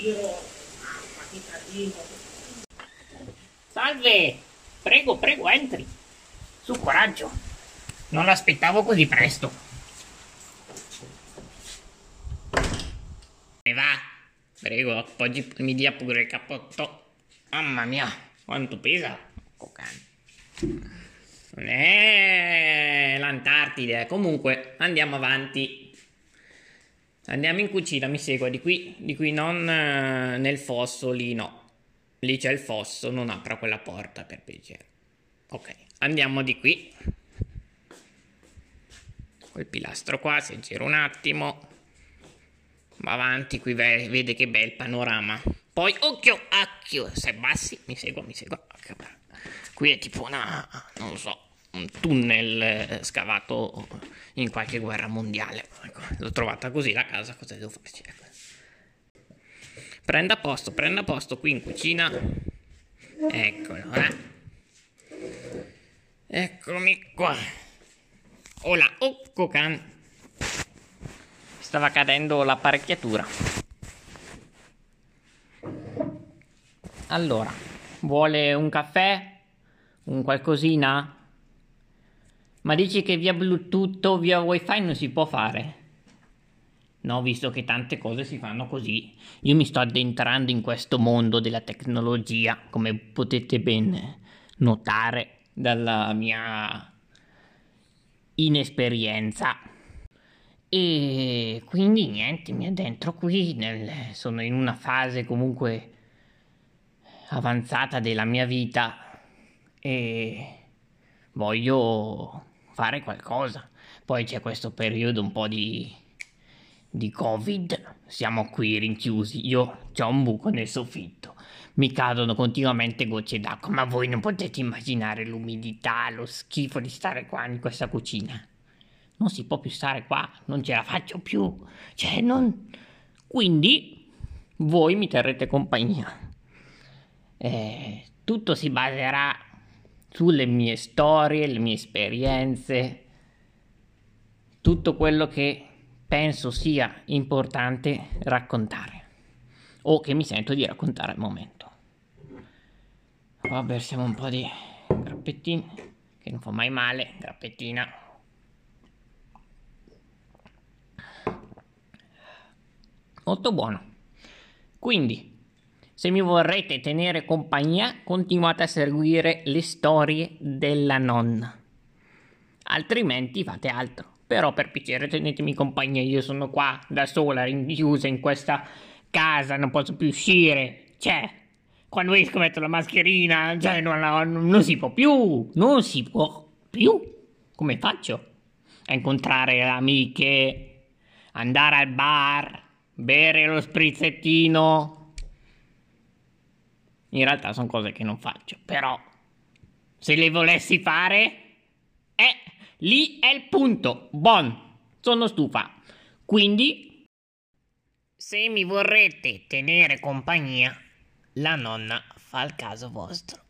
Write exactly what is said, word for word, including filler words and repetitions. tiro. Mamma, che casino. Salve, prego, prego, entri. Su, coraggio. Non l'aspettavo così presto. E va. Prego, appoggi, mi dia pure il cappotto. Mamma mia, quanto pesa. Cocante. Non è l'Antartide. Comunque, andiamo avanti. Andiamo in cucina, mi segua, di qui, di qui non eh, nel fosso, lì no. Lì c'è il fosso, non apra quella porta per piacere. Ok, andiamo di qui. Col pilastro qua, se giro un attimo. Va avanti, qui ve vede che bel panorama. Poi, occhio, occhio, se bassi, mi segua, mi segua. Qui è tipo una, non lo so, un tunnel scavato in qualche guerra mondiale. Ecco, l'ho trovata così la casa, cosa devo farci? Ecco. Prenda posto, prenda posto qui in cucina. Eccolo, eh. Eccomi qua. Hola, oh, Kokan. Stava cadendo l'apparecchiatura. Allora, vuole un caffè? Un qualcosina? Ma dici che via Bluetooth o via Wi-Fi non si può fare? No, visto che tante cose si fanno così. Io mi sto addentrando in questo mondo della tecnologia, come potete ben notare dalla mia inesperienza. E quindi niente, mi addentro qui, nel, sono in una fase comunque avanzata della mia vita e voglio fare qualcosa. Poi c'è questo periodo un po' di, di Covid, siamo qui rinchiusi, io ho un buco nel soffitto, mi cadono continuamente gocce d'acqua, ma voi non potete immaginare l'umidità, lo schifo di stare qua in questa cucina, non si può più stare qua, non ce la faccio più, cioè non... Quindi voi mi terrete compagnia, eh, tutto si baserà sulle mie storie, le mie esperienze, tutto quello che penso sia importante raccontare o che mi sento di raccontare al momento. Qua versiamo un po' di grappettini, che non fa mai male, grappettina. Molto buono. Quindi, se mi vorrete tenere compagnia, continuate a seguire le storie della nonna. Altrimenti fate altro. Però per piacere tenetemi compagnia, io sono qua da sola, rinchiusa in questa casa, non posso più uscire. Cioè, quando esco metto la mascherina, cioè non, non, non si può più, non si può più. Come faccio a incontrare amiche, andare al bar, bere lo sprizzettino? In realtà sono cose che non faccio, però se le volessi fare, eh, lì è il punto. Bon, sono stufa. Quindi, se mi vorrete tenere compagnia, la nonna fa il caso vostro.